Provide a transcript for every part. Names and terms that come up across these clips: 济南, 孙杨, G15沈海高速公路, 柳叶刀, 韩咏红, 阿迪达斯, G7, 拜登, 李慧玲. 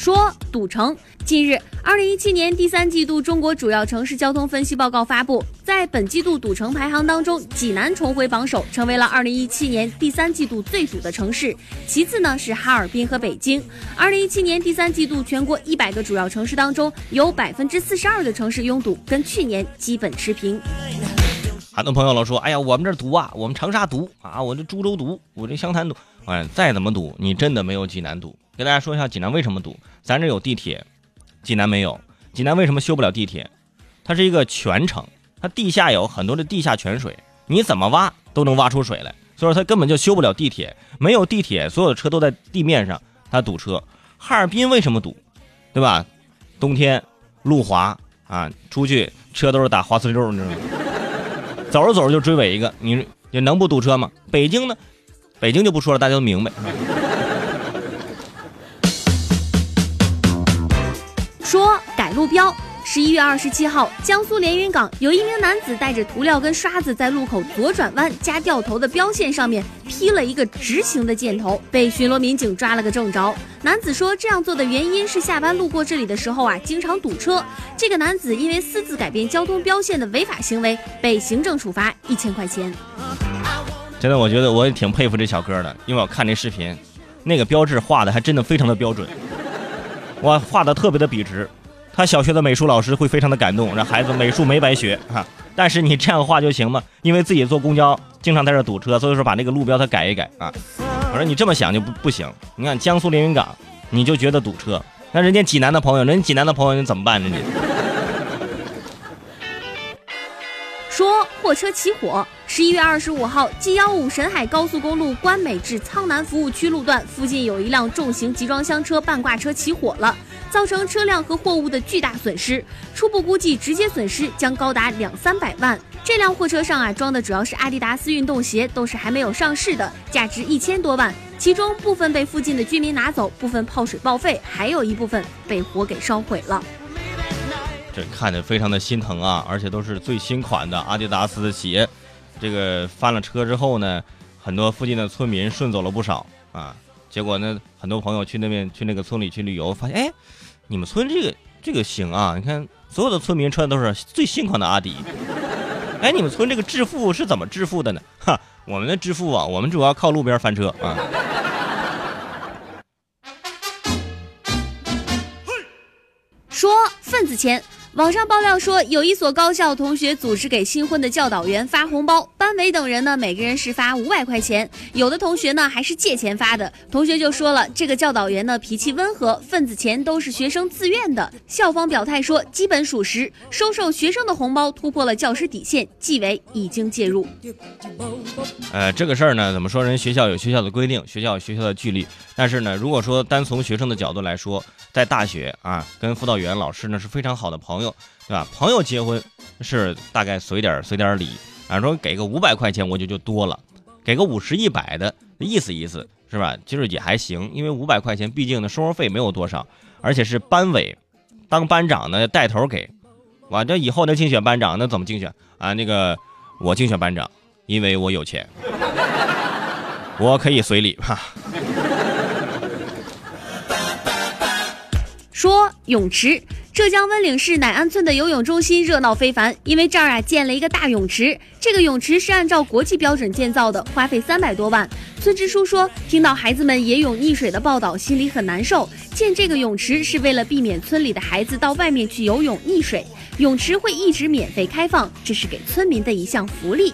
说堵城。近日，2017年第三季度中国主要城市交通分析报告发布，在本季度堵城排行当中，济南重回榜首，成为了2017年第三季度最堵的城市。其次呢是哈尔滨和北京。2017年第三季度全国100个主要城市当中，有42%的城市拥堵，跟去年基本持平。很多朋友老说，哎呀，我们这堵啊，我们长沙堵啊，我这株洲堵，我这湘潭堵，哎，再怎么堵，你真的没有济南堵。给大家说一下济南为什么堵，咱这有地铁，济南没有。济南为什么修不了地铁？它是一个泉城，它地下有很多的地下泉水，你怎么挖都能挖出水来，所以说它根本就修不了地铁。没有地铁，所有的车都在地面上，它堵车。哈尔滨为什么堵？对吧？冬天路滑啊，出去车都是打滑丝溜，你知道吗？走着走着就追尾一个，你能不堵车吗？北京呢？北京就不说了，大家都明白。说改路标。11月27号，江苏连云港有一名男子带着涂料跟刷子在路口左转弯加掉头的标线上面劈了一个直行的箭头，被巡逻民警抓了个正着。男子说这样做的原因是下班路过这里的时候啊，经常堵车。这个男子因为私自改变交通标线的违法行为，被行政处罚1000块钱。真的，我觉得我也挺佩服这小哥的，因为我看这视频，那个标志画的还真的非常的标准，哇，画的特别的笔直。他小学的美术老师会非常的感动，让孩子美术没白学哈。但是你这样画就行吗？因为自己坐公交经常在这堵车，所以说把那个路标它改一改啊。我说你这么想就不行。你看江苏连云港，你就觉得堵车，那人家济南的朋友，你怎么办呢？你说货车起火。11月25号 G15 沈海高速公路关美至苍南服务区路段附近，有一辆重型集装箱车半挂车起火了，造成车辆和货物的巨大损失，初步估计直接损失将高达200-300万。这辆货车上啊装的主要是阿迪达斯运动鞋，都是还没有上市的，价值1000多万，其中部分被附近的居民拿走，部分泡水报废，还有一部分被火给烧毁了。这看着非常的心疼啊，而且都是最新款的阿迪达斯的鞋。这个翻了车之后呢，很多附近的村民顺走了不少啊。结果呢，很多朋友去那边去那个村里去旅游，发现哎，你们村这个行啊！你看所有的村民穿的都是最新款的阿迪。哎，你们村这个致富是怎么致富的呢？哈，我们的致富啊，我们主要靠路边翻车啊。说份子钱。网上爆料说，有一所高校同学组织给新婚的教导员发红包，班委等人呢每个人是发500块钱，有的同学呢还是借钱发的。同学就说了，这个教导员呢脾气温和，份子钱都是学生自愿的。校方表态说基本属实，收受学生的红包突破了教师底线，纪委已经介入。这个事儿呢，怎么说，人学校有学校的规定，学校有学校的纪律，但是呢，如果说单从学生的角度来说，在大学啊跟辅导员老师呢是非常好的朋友，对吧？朋友结婚是大概随点礼啊，说给个500块钱我就多了，给个50、100的意思是吧？其实也还行，因为500块钱毕竟呢生活费没有多少，而且是班委当班长呢带头给，哇，这以后呢竞选班长那怎么竞选啊？那个我竞选班长，因为我有钱，我可以随礼哈。说泳池。浙江温岭市乃安村的游泳中心热闹非凡，因为这儿啊建了一个大泳池。这个泳池是按照国际标准建造的，花费300多万。村支书说，听到孩子们野泳溺水的报道，心里很难受。建这个泳池是为了避免村里的孩子到外面去游泳溺水，泳池会一直免费开放，这是给村民的一项福利。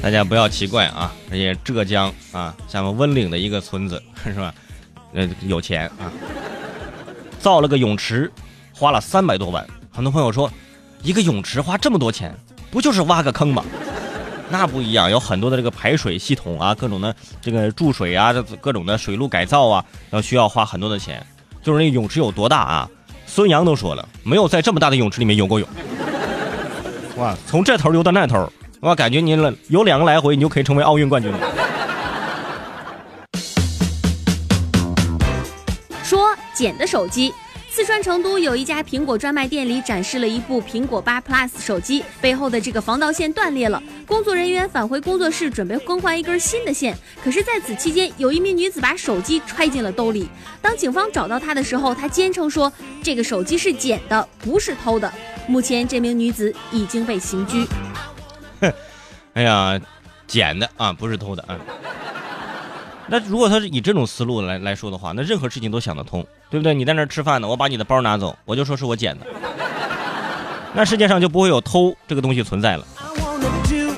大家不要奇怪啊，而且浙江啊，咱们温岭的一个村子是吧？有钱啊。造了个泳池，花了300多万。很多朋友说，一个泳池花这么多钱，不就是挖个坑吗？那不一样，有很多的这个排水系统啊，各种的这个注水啊，各种的水路改造啊，要需要花很多的钱。就是那个泳池有多大啊？孙杨都说了，没有在这么大的泳池里面游过泳。哇，从这头游到那头，哇，感觉你游两个来回，你就可以成为奥运冠军了。说捡的手机。四川成都有一家苹果专卖店里展示了一部苹果8 Plus 手机，背后的这个防盗线断裂了，工作人员返回工作室准备更换一根新的线，可是在此期间，有一名女子把手机揣进了兜里。当警方找到她的时候，她坚称说这个手机是捡的，不是偷的。目前这名女子已经被刑拘。哎呀，捡的啊，不是偷的啊。那如果他是以这种思路来说的话，那任何事情都想得通，对不对？你在那儿吃饭呢，我把你的包拿走，我就说是我捡的，那世界上就不会有偷这个东西存在了。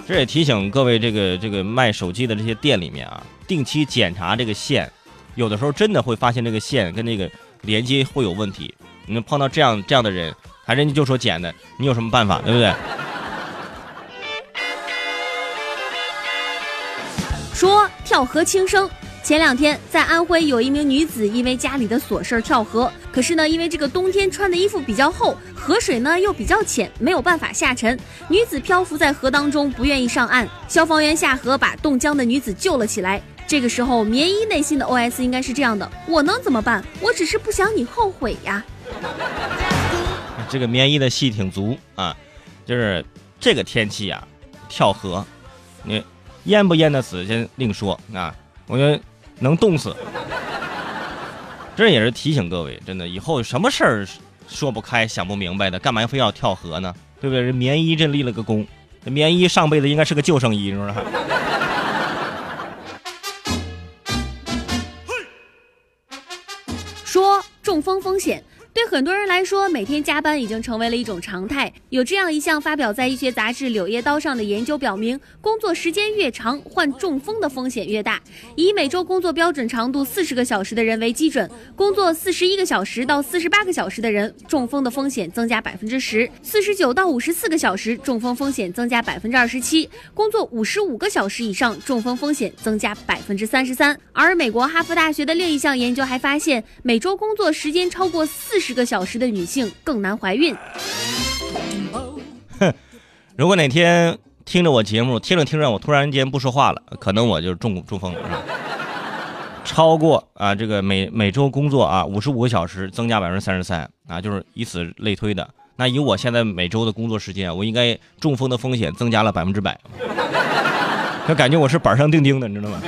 这也提醒各位，这个卖手机的这些店里面啊，定期检查这个线，有的时候真的会发现这个线跟那个连接会有问题。你们碰到这样的人，他人家就说捡的，你有什么办法，对不对？说跳河轻生。前两天在安徽有一名女子因为家里的琐事跳河，可是呢，因为这个冬天穿的衣服比较厚，河水呢又比较浅，没有办法下沉，女子漂浮在河当中，不愿意上岸。消防员下河把冻僵的女子救了起来。这个时候棉衣内心的 OS 应该是这样的：我能怎么办？我只是不想你后悔呀。这个棉衣的戏挺足啊，就是这个天气啊，跳河你淹不淹得死先另说啊，我觉得能冻死。这也是提醒各位，真的以后什么事儿说不开想不明白的，干嘛非要跳河呢？对不对？这棉衣真立了个功，这棉衣上辈子应该是个救生衣，是不是？说中风险。对很多人来说，每天加班已经成为了一种常态。有这样一项发表在医学杂志《柳叶刀》上的研究表明，工作时间越长，患中风的风险越大。以每周工作标准长度40个小时的人为基准，工作41个小时到48个小时的人，中风的风险增加10%；49到54个小时，中风风险增加27%；工作55个小时以上，中风风险增加33%。而美国哈佛大学的另一项研究还发现，每周工作时间超过40个小时的女性更难怀孕。如果哪天听着我节目，听着听着我突然间不说话了，可能我就中风了，是吧？超过啊，这个每周工作啊55个小时，增加33%啊，就是以此类推的。那以我现在每周的工作时间，我应该中风的风险增加了100%，就感觉我是板上钉钉的，你知道吗？